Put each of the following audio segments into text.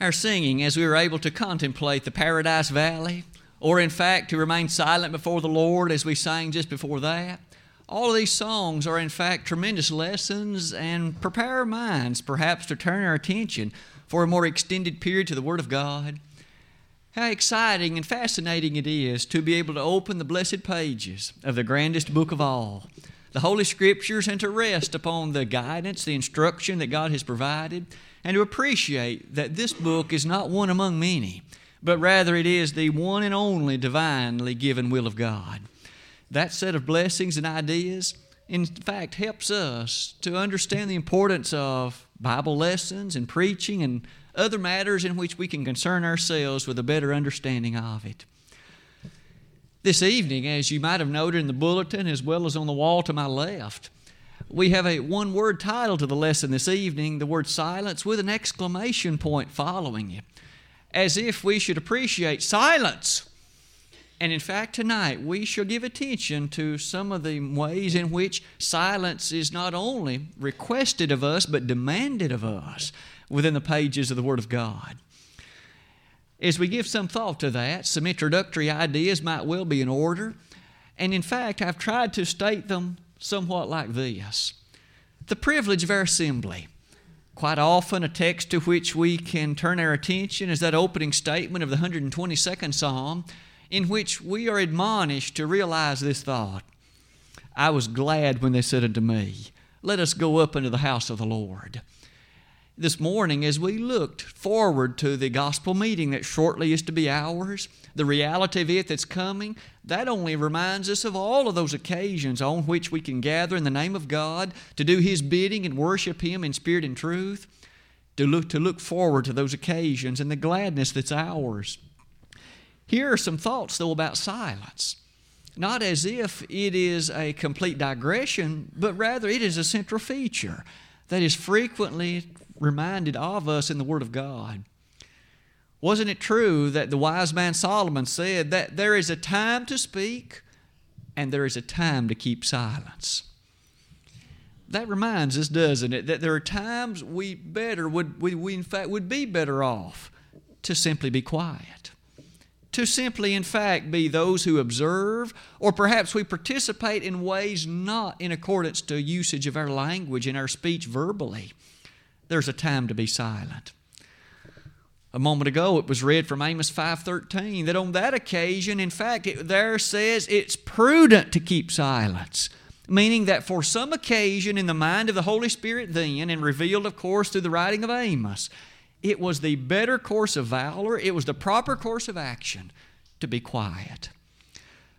our singing as we were able to contemplate the Paradise Valley, or in fact to remain silent before the Lord as we sang just before that. All of these songs are in fact tremendous lessons and prepare our minds perhaps to turn our attention for a more extended period to the Word of God. How exciting and fascinating it is to be able to open the blessed pages of the grandest book of all, the Holy Scriptures, and to rest upon the guidance, the instruction that God has provided, and to appreciate that this book is not one among many, but rather it is the one and only divinely given will of God. That set of blessings and ideas, in fact, helps us to understand the importance of Bible lessons and preaching and other matters in which we can concern ourselves with a better understanding of it. This evening, as you might have noted in the bulletin as well as on the wall to my left, we have a one-word title to the lesson this evening, the word silence, with an exclamation point following it, as if we should appreciate silence. And in fact, tonight, we shall give attention to some of the ways in which silence is not only requested of us, but demanded of us within the pages of the Word of God. As we give some thought to that, some introductory ideas might well be in order. And in fact, I've tried to state them somewhat like this. The privilege of our assembly. Quite often, a text to which we can turn our attention is that opening statement of the 122nd Psalm, in which we are admonished to realize this thought. I was glad when they said unto me, let us go up into the house of the Lord. This morning, as we looked forward to the gospel meeting that shortly is to be ours, the reality of it that's coming, that only reminds us of all of those occasions on which we can gather in the name of God to do His bidding and worship Him in spirit and truth, to look forward to those occasions and the gladness that's ours. Here are some thoughts, though, about silence. Not as if it is a complete digression, but rather it is a central feature that is frequently reminded of us in the Word of God. Wasn't it true that the wise man Solomon said that there is a time to speak and there is a time to keep silence? That reminds us, doesn't it, that there are times we in fact would be better off to simply be quiet. To simply, in fact, be those who observe, or perhaps we participate in ways not in accordance to usage of our language and our speech verbally. There's a time to be silent. A moment ago, it was read from Amos 5:13 that on that occasion, in fact, it there says it's prudent to keep silence, meaning that for some occasion in the mind of the Holy Spirit then, and revealed, of course, through the writing of Amos, it was the better course of valor, it was the proper course of action to be quiet.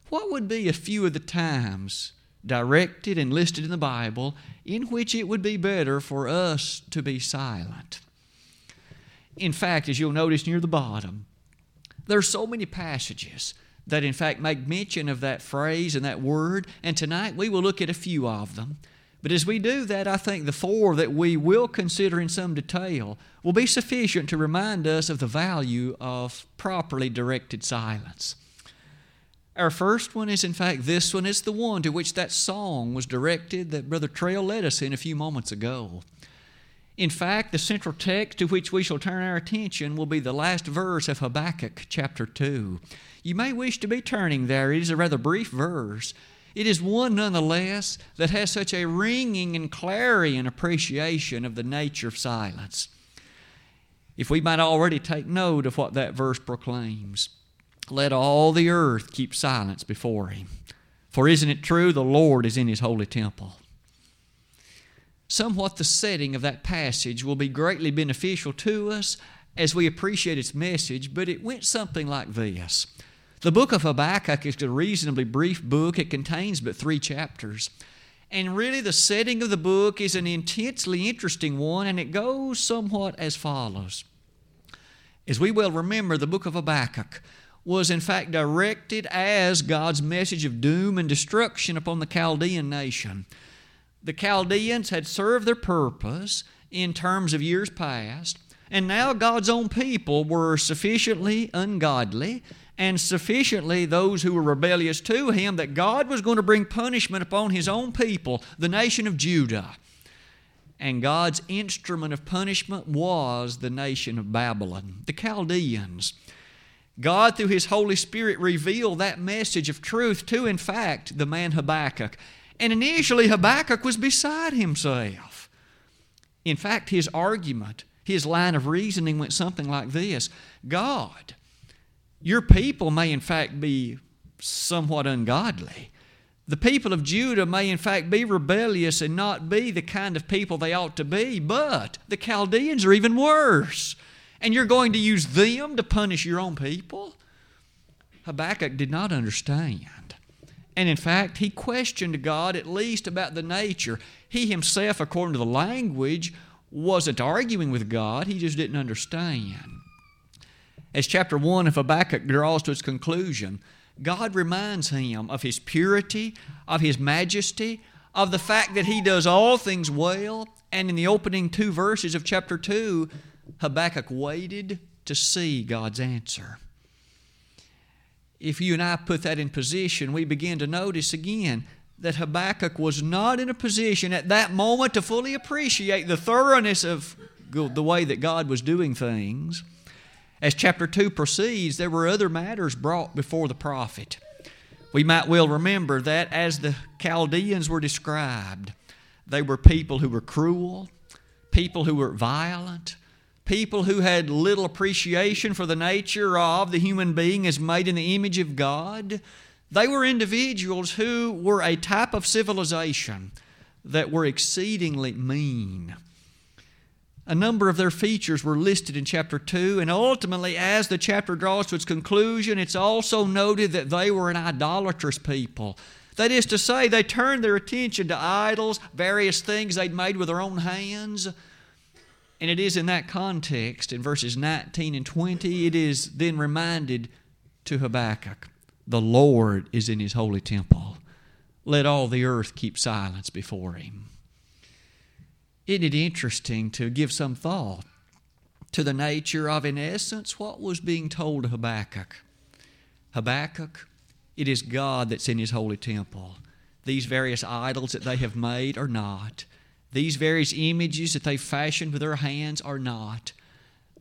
What would be a few of the times directed and listed in the Bible in which it would be better for us to be silent? In fact, as you'll notice near the bottom, there are so many passages that in fact make mention of that phrase and that word, and tonight we will look at a few of them. But as we do that, I think the four that we will consider in some detail will be sufficient to remind us of the value of properly directed silence. Our first one is, in fact, this one. It's the one to which that song was directed that Brother Trail led us in a few moments ago. In fact, the central text to which we shall turn our attention will be the last verse of Habakkuk chapter 2. You may wish to be turning there. It is a rather brief verse. It is one, nonetheless, that has such a ringing and clarion appreciation of the nature of silence. If we might already take note of what that verse proclaims, let all the earth keep silence before Him. For isn't it true, the Lord is in His holy temple? Somewhat the setting of that passage will be greatly beneficial to us as we appreciate its message, but it went something like this. The book of Habakkuk is a reasonably brief book. It contains but 3 chapters. And really the setting of the book is an intensely interesting one, and it goes somewhat as follows. As we well remember, the book of Habakkuk was in fact directed as God's message of doom and destruction upon the Chaldean nation. The Chaldeans had served their purpose in terms of years past, and now God's own people were sufficiently ungodly and sufficiently those who were rebellious to Him that God was going to bring punishment upon His own people, the nation of Judah. And God's instrument of punishment was the nation of Babylon, the Chaldeans. God, through His Holy Spirit, revealed that message of truth to, in fact, the man Habakkuk. And initially, Habakkuk was beside himself. In fact, his argument, his line of reasoning went something like this: God, your people may in fact be somewhat ungodly. The people of Judah may in fact be rebellious and not be the kind of people they ought to be, but the Chaldeans are even worse. And you're going to use them to punish your own people? Habakkuk did not understand. And in fact, he questioned God at least about the nature. He himself, according to the language, wasn't arguing with God. He just didn't understand. As chapter 1 of Habakkuk draws to its conclusion, God reminds him of His purity, of His majesty, of the fact that He does all things well. And in the opening two verses of chapter 2, Habakkuk waited to see God's answer. If you and I put that in position, we begin to notice again that Habakkuk was not in a position at that moment to fully appreciate the thoroughness of the way that God was doing things. As chapter 2 proceeds, there were other matters brought before the prophet. We might well remember that as the Chaldeans were described, they were people who were cruel, people who were violent, people who had little appreciation for the nature of the human being as made in the image of God. They were individuals who were a type of civilization that were exceedingly mean. A number of their features were listed in chapter 2, and ultimately, as the chapter draws to its conclusion, it's also noted that they were an idolatrous people. That is to say, they turned their attention to idols, various things they'd made with their own hands. And it is in that context, in verses 19 and 20, it is then reminded to Habakkuk, the Lord is in His holy temple. Let all the earth keep silence before Him. Isn't it interesting to give some thought to the nature of, in essence, what was being told to Habakkuk? Habakkuk, it is God that's in His holy temple. These various idols that they have made are not. These various images that they fashioned with their hands are not.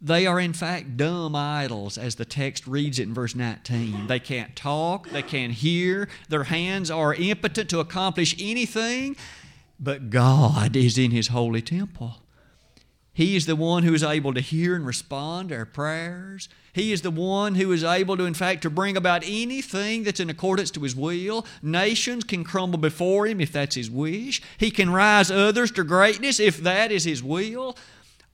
They are, in fact, dumb idols, as the text reads it in verse 19. They can't talk. They can't hear. Their hands are impotent to accomplish anything. But God is in His holy temple. He is the one who is able to hear and respond to our prayers. He is the one who is able to, in fact, to bring about anything that's in accordance to His will. Nations can crumble before Him if that's His wish. He can rise others to greatness if that is His will.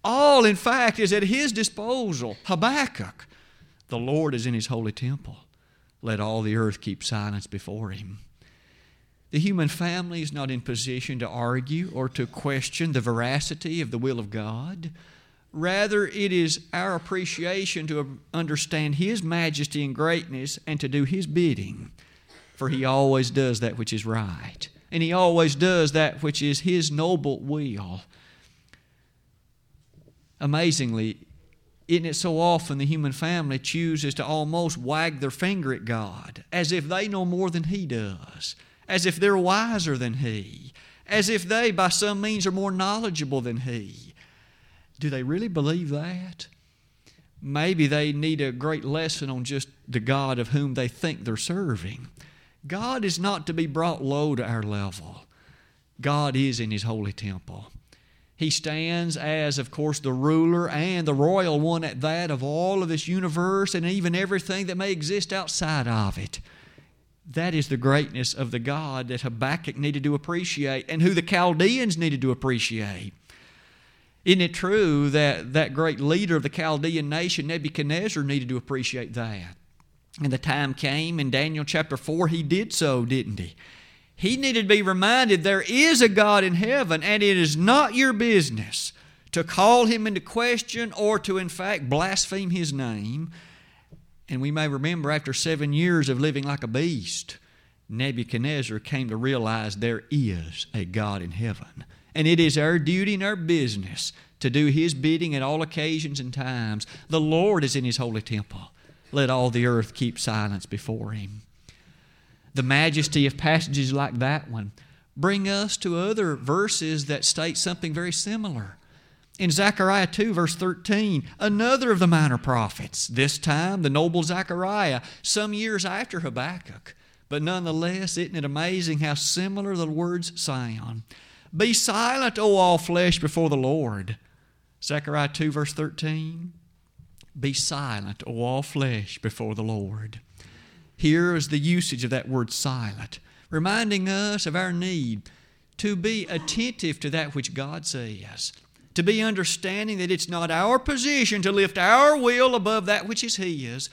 All, in fact, is at His disposal. Habakkuk, the Lord is in His holy temple. Let all the earth keep silence before Him. The human family is not in position to argue or to question the veracity of the will of God. Rather, it is our appreciation to understand His majesty and greatness and to do His bidding. For He always does that which is right. And He always does that which is His noble will. Amazingly, isn't it so often the human family chooses to almost wag their finger at God as if they know more than He does, as if they're wiser than He, as if they by some means are more knowledgeable than He. Do they really believe that? Maybe they need a great lesson on just the God of whom they think they're serving. God is not to be brought low to our level. God is in His holy temple. He stands as, of course, the ruler and the royal one at that of all of this universe and even everything that may exist outside of it. That is the greatness of the God that Habakkuk needed to appreciate and who the Chaldeans needed to appreciate. Isn't it true that that great leader of the Chaldean nation, Nebuchadnezzar, needed to appreciate that? And the time came in Daniel chapter 4, he did so, didn't he? He needed to be reminded there is a God in heaven and it is not your business to call Him into question or to, in fact, blaspheme His name. And we may remember after 7 years of living like a beast, Nebuchadnezzar came to realize there is a God in heaven. And it is our duty and our business to do His bidding at all occasions and times. The Lord is in His holy temple. Let all the earth keep silence before Him. The majesty of passages like that one bring us to other verses that state something very similar. In Zechariah 2, verse 13, another of the minor prophets, this time the noble Zechariah, some years after Habakkuk. But nonetheless, isn't it amazing how similar the words sound? Be silent, O all flesh, before the Lord. Zechariah 2, verse 13. Be silent, O all flesh, before the Lord. Here is the usage of that word silent, reminding us of our need to be attentive to that which God says, to be understanding that it's not our position to lift our will above that which is His,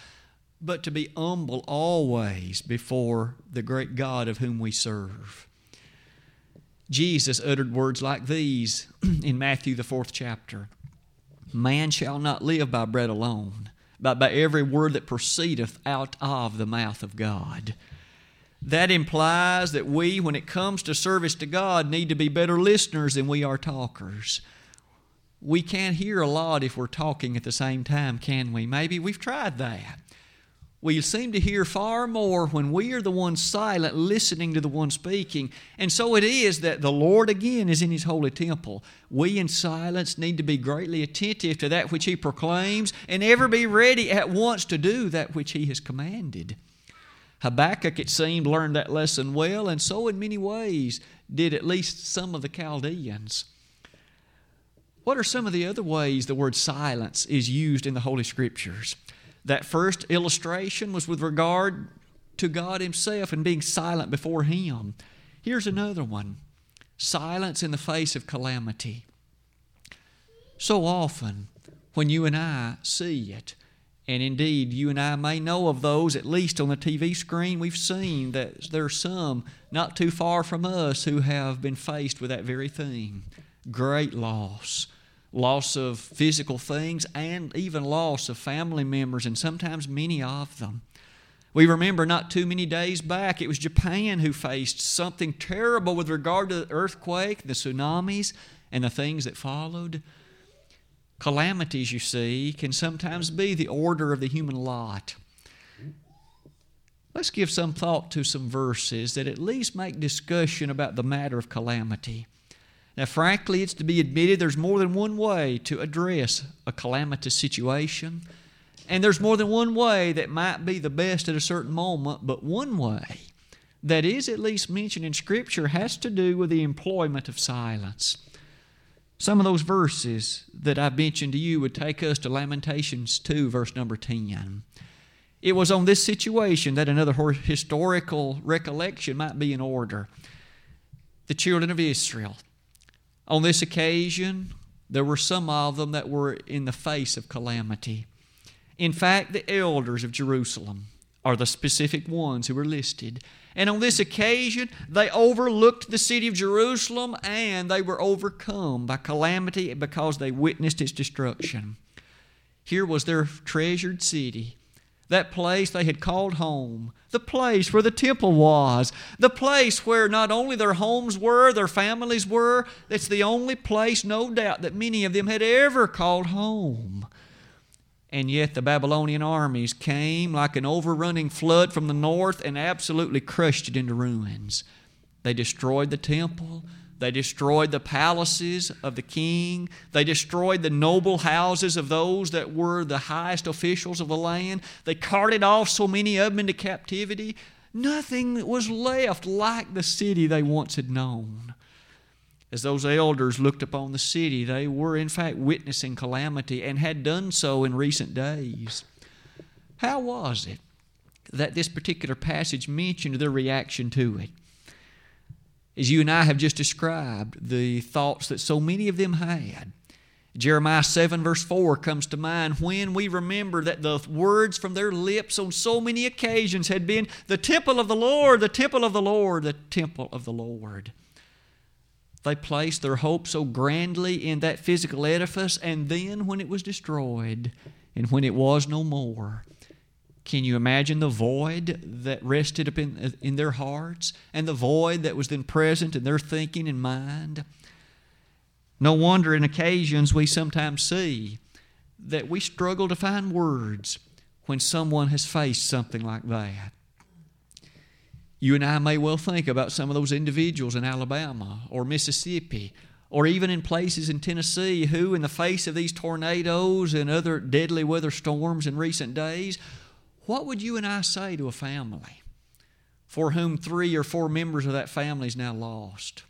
but to be humble always before the great God of whom we serve. Jesus uttered words like these in Matthew, the 4th chapter. Man shall not live by bread alone, but by every word that proceedeth out of the mouth of God. That implies that we, when it comes to service to God, need to be better listeners than we are talkers. We can't hear a lot if we're talking at the same time, can we? Maybe we've tried that. We seem to hear far more when we are the ones silent, listening to the one speaking. And so it is that the Lord again is in His holy temple. We in silence need to be greatly attentive to that which He proclaims and ever be ready at once to do that which He has commanded. Habakkuk, it seemed, learned that lesson well, and so in many ways did at least some of the Chaldeans. What are some of the other ways the word silence is used in the Holy Scriptures? That first illustration was with regard to God Himself and being silent before Him. Here's another one. Silence in the face of calamity. So often when you and I see it, and indeed you and I may know of those, at least on the TV screen, we've seen that there are some not too far from us who have been faced with that very thing. Great loss. Loss of physical things, and even loss of family members, and sometimes many of them. We remember not too many days back, it was Japan who faced something terrible with regard to the earthquake, the tsunamis, and the things that followed. Calamities, you see, can sometimes be the order of the human lot. Let's give some thought to some verses that at least make discussion about the matter of calamity. Now, frankly, it's to be admitted there's more than one way to address a calamitous situation, and there's more than one way that might be the best at a certain moment, but one way that is at least mentioned in Scripture has to do with the employment of silence. Some of those verses that I've mentioned to you would take us to Lamentations 2, verse number 10. It was on this situation that another historical recollection might be in order. The children of Israel. On this occasion, there were some of them that were in the face of calamity. In fact, the elders of Jerusalem are the specific ones who were listed. And on this occasion, they overlooked the city of Jerusalem, and they were overcome by calamity because they witnessed its destruction. Here was their treasured city, that place they had called home, the place where the temple was, the place where not only their homes were, their families were, that's the only place, no doubt, that many of them had ever called home. And yet the Babylonian armies came like an overrunning flood from the north and absolutely crushed it into ruins. They destroyed the temple. They destroyed the palaces of the king. They destroyed the noble houses of those that were the highest officials of the land. They carted off so many of them into captivity. Nothing was left like the city they once had known. As those elders looked upon the city, they were in fact witnessing calamity and had done so in recent days. How was it that this particular passage mentioned their reaction to it? As you and I have just described, the thoughts that so many of them had. Jeremiah 7 verse 4 comes to mind when we remember that the words from their lips on so many occasions had been, "The temple of the Lord, the temple of the Lord, the temple of the Lord." They placed their hope so grandly in that physical edifice, and then when it was destroyed and when it was no more, can you imagine the void that rested up in their hearts and the void that was then present in their thinking and mind? No wonder in occasions we sometimes see that we struggle to find words when someone has faced something like that. You and I may well think about some of those individuals in Alabama or Mississippi or even in places in Tennessee who, in the face of these tornadoes and other deadly weather storms in recent days, what would you and I say to a family for whom 3 or 4 members of that family is now lost?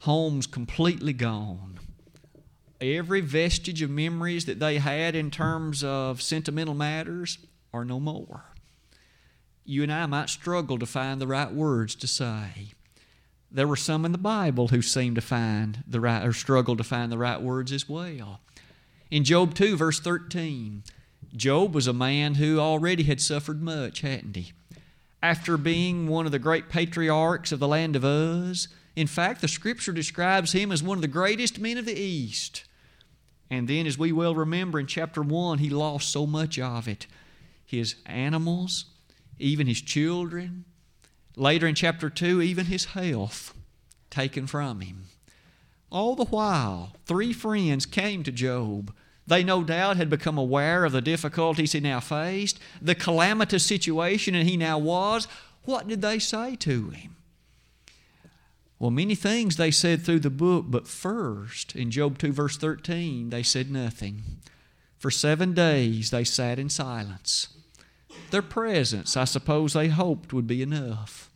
Homes completely gone. Every vestige of memories that they had in terms of sentimental matters are no more. You and I might struggle to find the right words to say. There were some in the Bible who seemed to find the right, or struggled to find the right words as well. In Job 2, verse 13, Job was a man who already had suffered much, hadn't he? After being one of the great patriarchs of the land of Uz, in fact, the Scripture describes him as one of the greatest men of the East. And then, as we well remember, in chapter 1, he lost so much of it. His animals, even his children. Later in chapter 2, even his health taken from him. All the while, 3 friends came to Job. They no doubt had become aware of the difficulties he now faced, the calamitous situation that he now was. What did they say to him? Well, many things they said through the book, but first, in Job 2, verse 13, they said nothing. For 7 days they sat in silence. Their presence, I suppose, they hoped would be enough.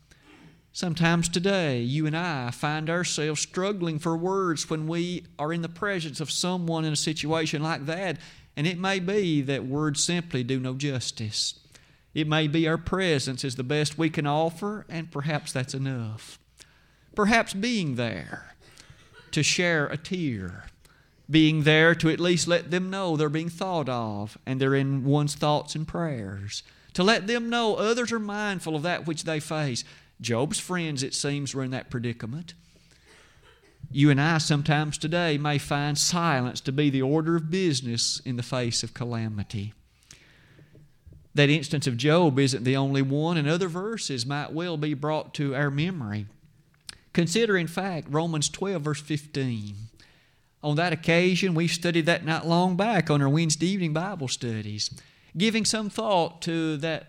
Sometimes today, you and I find ourselves struggling for words when we are in the presence of someone in a situation like that, and it may be that words simply do no justice. It may be our presence is the best we can offer, and perhaps that's enough. Perhaps being there to share a tear, being there to at least let them know they're being thought of and they're in one's thoughts and prayers, to let them know others are mindful of that which they face. Job's friends, it seems, were in that predicament. You and I sometimes today may find silence to be the order of business in the face of calamity. That instance of Job isn't the only one, and other verses might well be brought to our memory. Consider, in fact, Romans 12, verse 15. On that occasion, we studied that not long back on our Wednesday evening Bible studies, giving some thought to that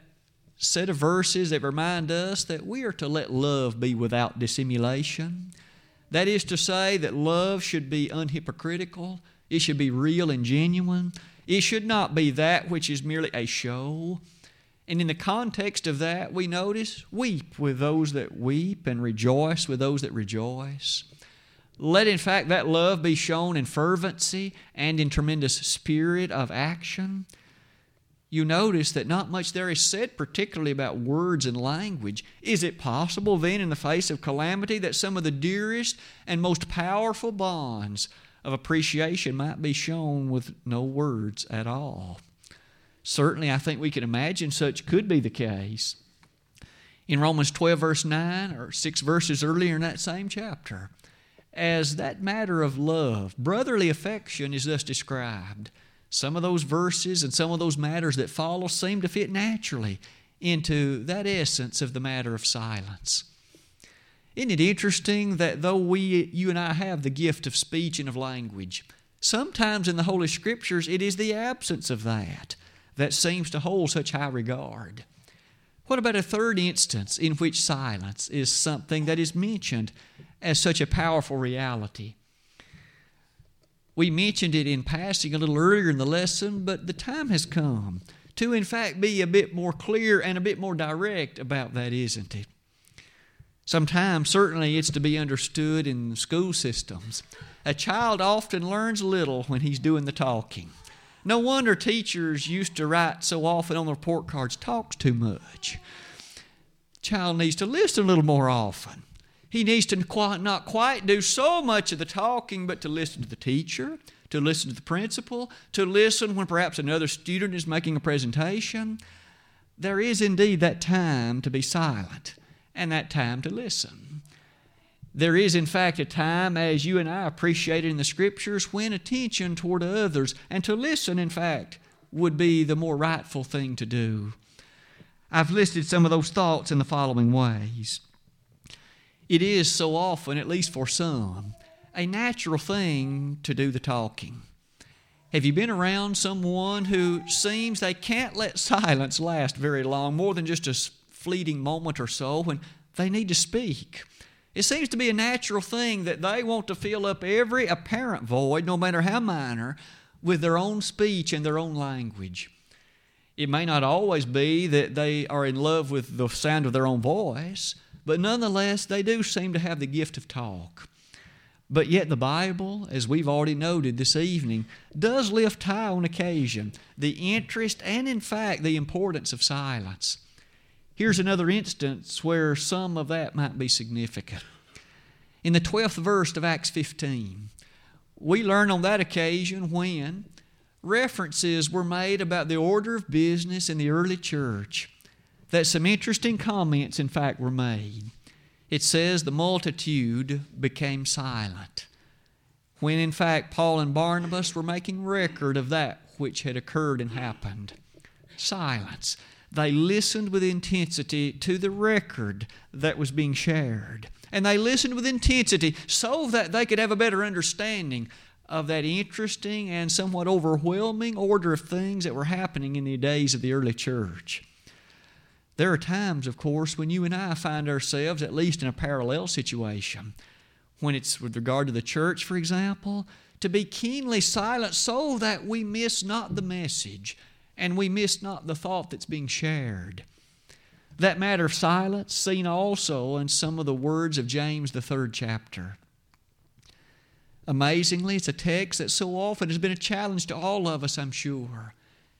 set of verses that remind us that we are to let love be without dissimulation. That is to say that love should be unhypocritical. It should be real and genuine. It should not be that which is merely a show. And in the context of that, we notice, weep with those that weep and rejoice with those that rejoice. Let, in fact, that love be shown in fervency and in tremendous spirit of action. You notice that not much there is said particularly about words and language. Is it possible then, in the face of calamity, that some of the dearest and most powerful bonds of appreciation might be shown with no words at all? Certainly, I think we can imagine such could be the case. In Romans 12, verse 9, or 6 verses earlier in that same chapter, as that matter of love, brotherly affection is thus described, some of those verses and some of those matters that follow seem to fit naturally into that essence of the matter of silence. Isn't it interesting that though you and I have the gift of speech and of language, sometimes in the Holy Scriptures it is the absence of that seems to hold such high regard. What about a third instance in which silence is something that is mentioned as such a powerful reality? We mentioned it in passing a little earlier in the lesson, but the time has come to, in fact, be a bit more clear and a bit more direct about that, isn't it? Sometimes, certainly, it's to be understood in school systems. A child often learns little when he's doing the talking. No wonder teachers used to write so often on their report cards, talks too much. Child needs to listen a little more often. He needs to not quite do so much of the talking, but to listen to the teacher, to listen to the principal, to listen when perhaps another student is making a presentation. There is indeed that time to be silent and that time to listen. There is, in fact, a time, as you and I appreciate it in the Scriptures, when attention toward others and to listen, in fact, would be the more rightful thing to do. I've listed some of those thoughts in the following ways. It is so often, at least for some, a natural thing to do the talking. Have you been around someone who seems they can't let silence last very long, more than just a fleeting moment or so when they need to speak. It seems to be a natural thing that they want to fill up every apparent void, no matter how minor, with their own speech and their own language. It may not always be that they are in love with the sound of their own voice, but nonetheless, they do seem to have the gift of talk. But yet the Bible, as we've already noted this evening, does lift high on occasion the interest and, in fact, the importance of silence. Here's another instance where some of that might be significant. In the 12th verse of Acts 15, we learn on that occasion when references were made about the order of business in the early church, that some interesting comments, in fact, were made. It says the multitude became silent, when, in fact, Paul and Barnabas were making record of that which had occurred and happened. Silence. They listened with intensity to the record that was being shared. And they listened with intensity so that they could have a better understanding of that interesting and somewhat overwhelming order of things that were happening in the days of the early church. There are times, of course, when you and I find ourselves at least in a parallel situation. When it's with regard to the church, for example, to be keenly silent so that we miss not the message, and we miss not the thought that's being shared. That matter of silence seen also in some of the words of James, the 3rd chapter. Amazingly, it's a text that so often has been a challenge to all of us, I'm sure,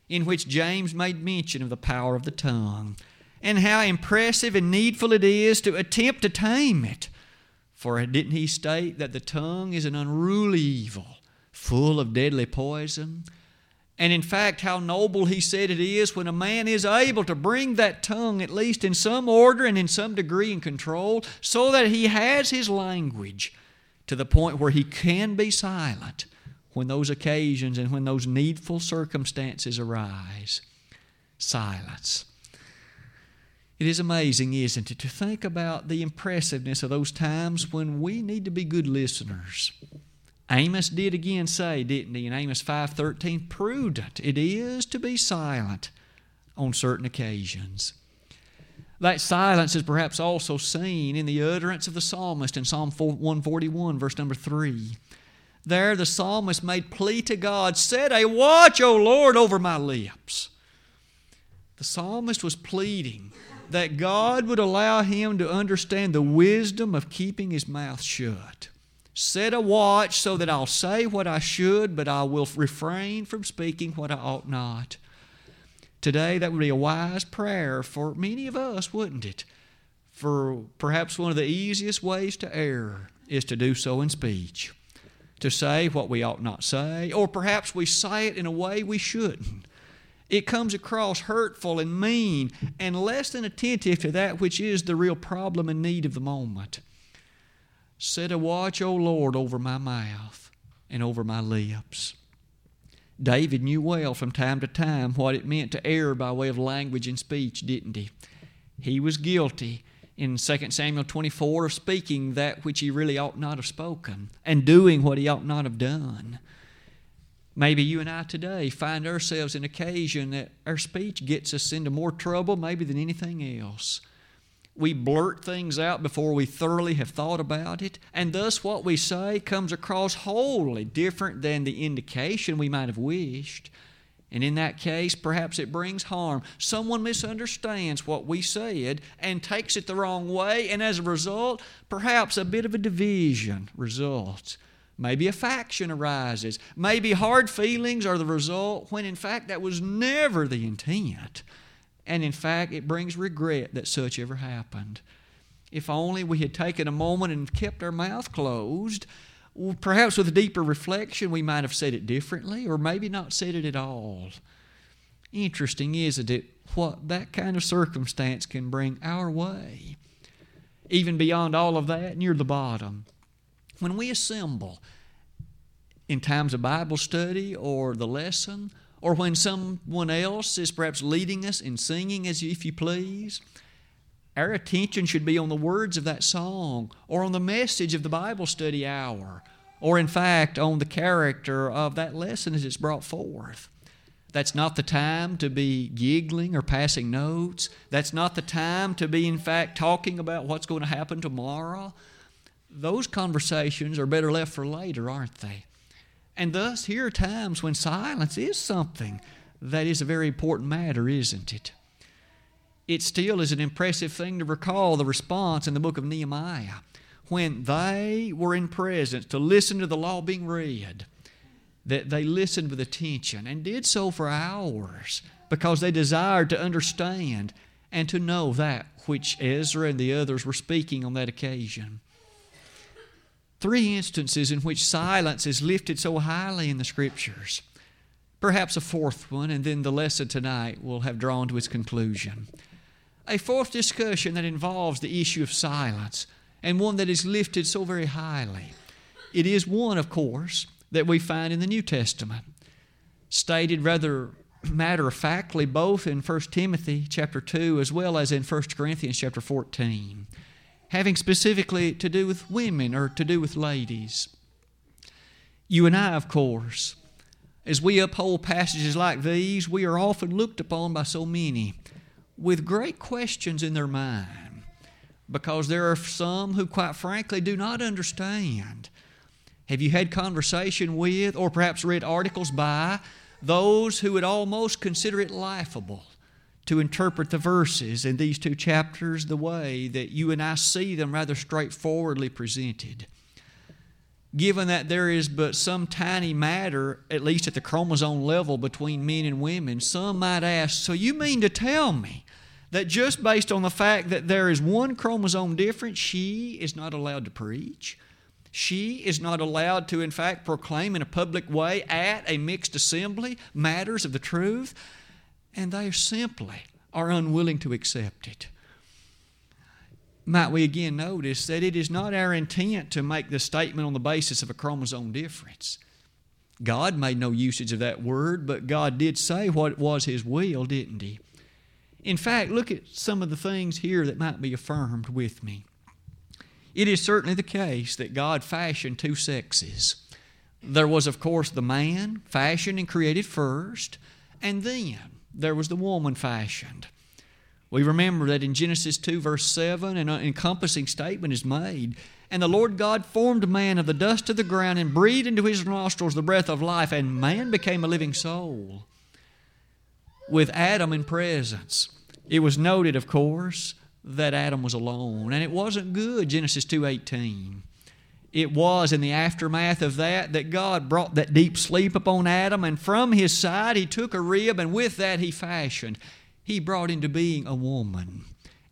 in which James made mention of the power of the tongue and how impressive and needful it is to attempt to tame it. For didn't he state that the tongue is an unruly evil, full of deadly poison? And in fact, how noble he said it is when a man is able to bring that tongue at least in some order and in some degree in control so that he has his language to the point where he can be silent when those occasions and when those needful circumstances arise. Silence. It is amazing, isn't it, to think about the impressiveness of those times when we need to be good listeners. Amos did again say, didn't he, in Amos 5:13, prudent it is to be silent on certain occasions. That silence is perhaps also seen in the utterance of the psalmist in Psalm 141, verse number 3. There the psalmist made plea to God, set a watch, O Lord, over my lips. The psalmist was pleading that God would allow him to understand the wisdom of keeping his mouth shut. Set a watch so that I'll say what I should, but I will refrain from speaking what I ought not. Today, that would be a wise prayer for many of us, wouldn't it? For perhaps one of the easiest ways to err is to do so in speech, to say what we ought not say, or perhaps we say it in a way we shouldn't. It comes across hurtful and mean and less than attentive to that which is the real problem and need of the moment. Set a watch, O Lord, over my mouth and over my lips. David knew well from time to time what it meant to err by way of language and speech, didn't he? He was guilty in 2 Samuel 24 of speaking that which he really ought not have spoken and doing what he ought not have done. Maybe you and I today find ourselves in occasion that our speech gets us into more trouble maybe than anything else. We blurt things out before we thoroughly have thought about it, and thus what we say comes across wholly different than the indication we might have wished. And in that case, perhaps it brings harm. Someone misunderstands what we said and takes it the wrong way, and as a result, perhaps a bit of a division results. Maybe a faction arises. Maybe hard feelings are the result when in fact that was never the intent. And in fact, it brings regret that such ever happened. If only we had taken a moment and kept our mouth closed, perhaps with deeper reflection we might have said it differently or maybe not said it at all. Interesting, isn't it, what that kind of circumstance can bring our way? Even beyond all of that, near the bottom, when we assemble in times of Bible study or the lesson, or when someone else is perhaps leading us in singing, as if you please, our attention should be on the words of that song or on the message of the Bible study hour or, in fact, on the character of that lesson as it's brought forth. That's not the time to be giggling or passing notes. That's not the time to be, in fact, talking about what's going to happen tomorrow. Those conversations are better left for later, aren't they? And thus, here are times when silence is something that is a very important matter, isn't it? It still is an impressive thing to recall the response in the book of Nehemiah when they were in presence to listen to the law being read, that they listened with attention and did so for hours because they desired to understand and to know that which Ezra and the others were speaking on that occasion. Three instances in which silence is lifted so highly in the Scriptures. Perhaps a fourth one, and then the lesson tonight will have drawn to its conclusion. A fourth discussion that involves the issue of silence, and one that is lifted so very highly. It is one, of course, that we find in the New Testament, stated rather matter-of-factly both in 1 Timothy chapter 2 as well as in 1 Corinthians chapter 14, having specifically to do with women or to do with ladies. You and I, of course, as we uphold passages like these, we are often looked upon by so many with great questions in their mind, because there are some who quite frankly do not understand. Have you had conversation with or perhaps read articles by those who would almost consider it laughable to interpret the verses in these two chapters the way that you and I see them rather straightforwardly presented? Given that there is but some tiny matter, at least at the chromosome level, between men and women, some might ask, so you mean to tell me that just based on the fact that there is one chromosome difference, she is not allowed to preach? She is not allowed to, in fact, proclaim in a public way at a mixed assembly matters of the truth? And they simply are unwilling to accept it. Might we again notice that it is not our intent to make the statement on the basis of a chromosome difference. God made no usage of that word, but God did say what was His will, didn't He? In fact, look at some of the things here that might be affirmed with me. It is certainly the case that God fashioned two sexes. There was, of course, the man fashioned and created first, and then there was the woman fashioned. We remember that in Genesis 2, verse 7, an encompassing statement is made. And the Lord God formed man of the dust of the ground and breathed into his nostrils the breath of life, and man became a living soul. With Adam in presence, it was noted, of course, that Adam was alone. And it wasn't good, Genesis 2:18. It was in the aftermath of that God brought that deep sleep upon Adam, and from his side He took a rib, and with that He fashioned. He brought into being a woman,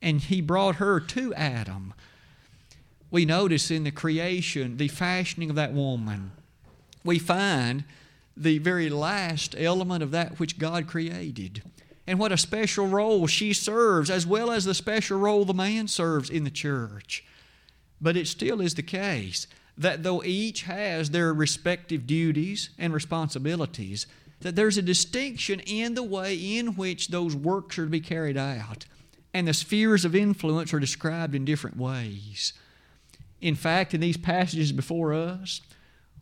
and He brought her to Adam. We notice in the creation, the fashioning of that woman, we find the very last element of that which God created, and what a special role she serves, as well as the special role the man serves in the church. But it still is the case that though each has their respective duties and responsibilities, that there's a distinction in the way in which those works are to be carried out, and the spheres of influence are described in different ways. In fact, in these passages before us,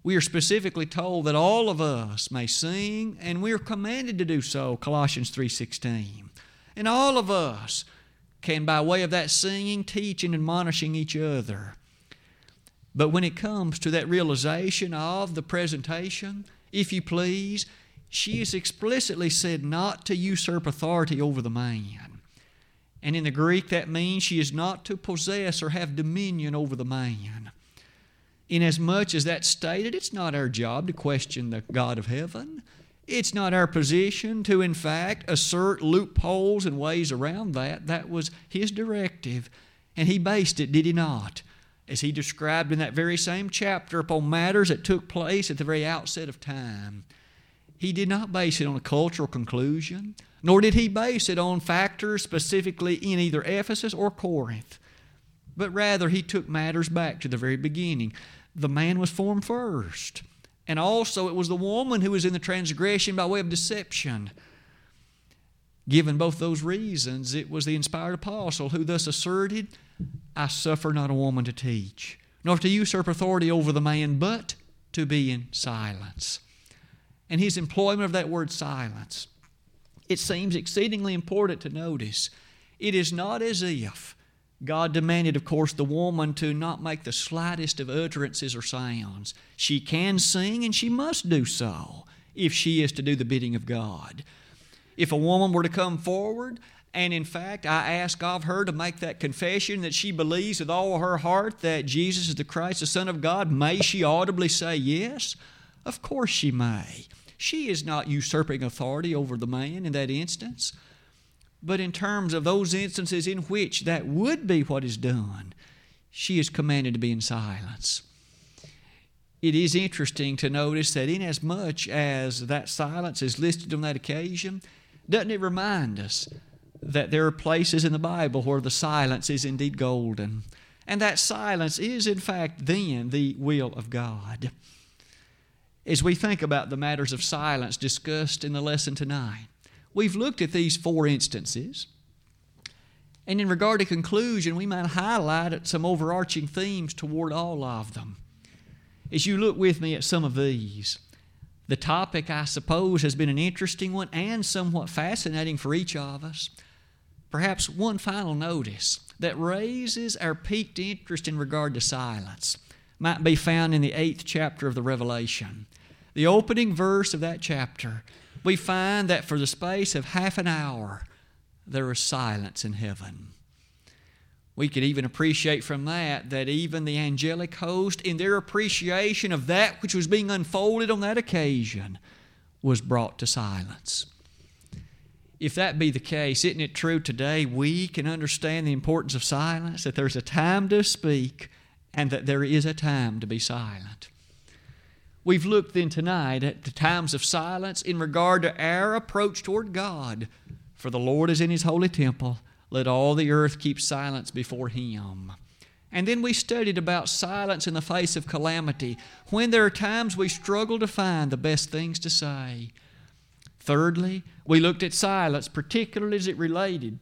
we are specifically told that all of us may sing, and we are commanded to do so, Colossians 3:16. And all of us can, by way of that singing, teach and admonishing each other. But when it comes to that realization of the presentation, if you please, she is explicitly said not to usurp authority over the man. And in the Greek, that means she is not to possess or have dominion over the man. Inasmuch as that's stated, it's not our job to question the God of heaven. It's not our position to, in fact, assert loopholes and ways around that. That was His directive, and He based it, did He not? As He described in that very same chapter upon matters that took place at the very outset of time. He did not base it on a cultural conclusion, nor did He base it on factors specifically in either Ephesus or Corinth, but rather He took matters back to the very beginning. The man was formed first, and also it was the woman who was in the transgression by way of deception. Given both those reasons, it was the inspired apostle who thus asserted, I suffer not a woman to teach, nor to usurp authority over the man, but to be in silence. and his employment of that word silence. It seems exceedingly important to notice. It is not as if God demanded, of course, the woman to not make the slightest of utterances or sounds. She can sing and she must do so if she is to do the bidding of God. If a woman were to come forward, and in fact, I ask of her to make that confession that she believes with all her heart that Jesus is the Christ, the Son of God, may she audibly say yes? Of course she may. She is not usurping authority over the man in that instance. But in terms of those instances in which that would be what is done, she is commanded to be in silence. It is interesting to notice that inasmuch as that silence is listed on that occasion, doesn't it remind us that there are places in the Bible where the silence is indeed golden? And that silence is, in fact, then the will of God. As we think about the matters of silence discussed in the lesson tonight, we've looked at these four instances. And in regard to conclusion, we might highlight some overarching themes toward all of them. As you look with me at some of these, the topic, I suppose, has been an interesting one and somewhat fascinating for each of us. Perhaps one final notice that raises our piqued interest in regard to silence might be found in the 8th chapter of the Revelation. The opening verse of that chapter, we find that for the space of half an hour, there is silence in heaven. We could even appreciate from that even the angelic host, in their appreciation of that which was being unfolded on that occasion, was brought to silence. If that be the case, isn't it true today we can understand the importance of silence, that there's a time to speak and that there is a time to be silent? We've looked then tonight at the times of silence in regard to our approach toward God. For the Lord is in His holy temple. Let all the earth keep silence before Him. And then we studied about silence in the face of calamity, when there are times we struggle to find the best things to say. Thirdly, we looked at silence, particularly as it related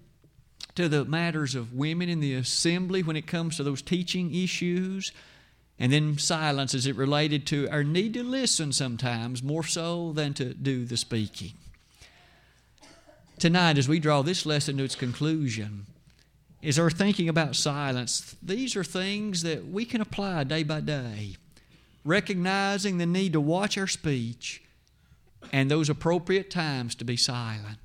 to the matters of women in the assembly when it comes to those teaching issues. And then silence as it related to our need to listen sometimes, more so than to do the speaking. Tonight, as we draw this lesson to its conclusion, is our thinking about silence. These are things that we can apply day by day, recognizing the need to watch our speech and those appropriate times to be silent.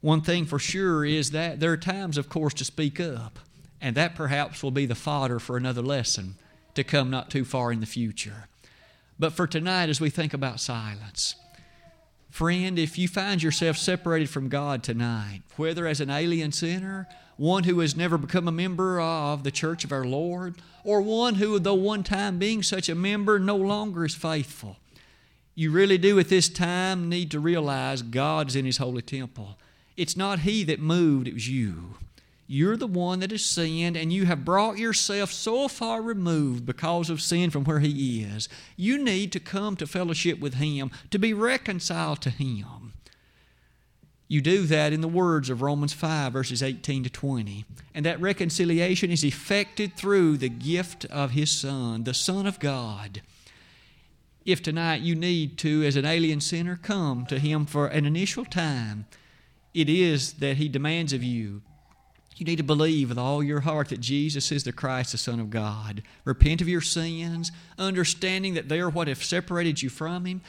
One thing for sure is that there are times, of course, to speak up, and that perhaps will be the fodder for another lesson to come not too far in the future. But for tonight, as we think about silence, friend, if you find yourself separated from God tonight, whether as an alien sinner, one who has never become a member of the church of our Lord, or one who, though one time being such a member, no longer is faithful, you really do at this time need to realize God's in His holy temple. It's not He that moved, it was you. You're the one that has sinned, and you have brought yourself so far removed because of sin from where He is. You need to come to fellowship with Him, to be reconciled to Him. You do that in the words of Romans 5, verses 18 to 20. And that reconciliation is effected through the gift of His Son, the Son of God. If tonight you need to, as an alien sinner, come to Him for an initial time, it is that He demands of you. You need to believe with all your heart that Jesus is the Christ, the Son of God. Repent of your sins, understanding that they are what have separated you from Him.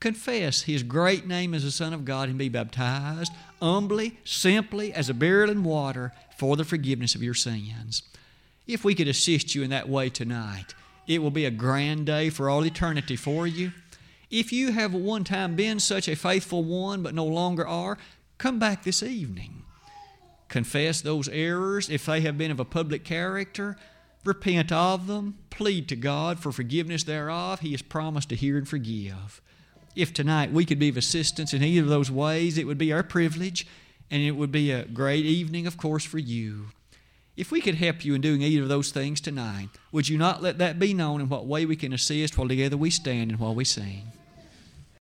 Confess His great name as the Son of God and be baptized humbly, simply, as a burial in water for the forgiveness of your sins. If we could assist you in that way tonight, it will be a grand day for all eternity for you. If you have at one time been such a faithful one but no longer are, come back this evening. Confess those errors if they have been of a public character. Repent of them. Plead to God for forgiveness thereof. He has promised to hear and forgive. If tonight we could be of assistance in either of those ways, it would be our privilege, and it would be a great evening, of course, for you. If we could help you in doing either of those things tonight, would you not let that be known in what way we can assist while together we stand and while we sing?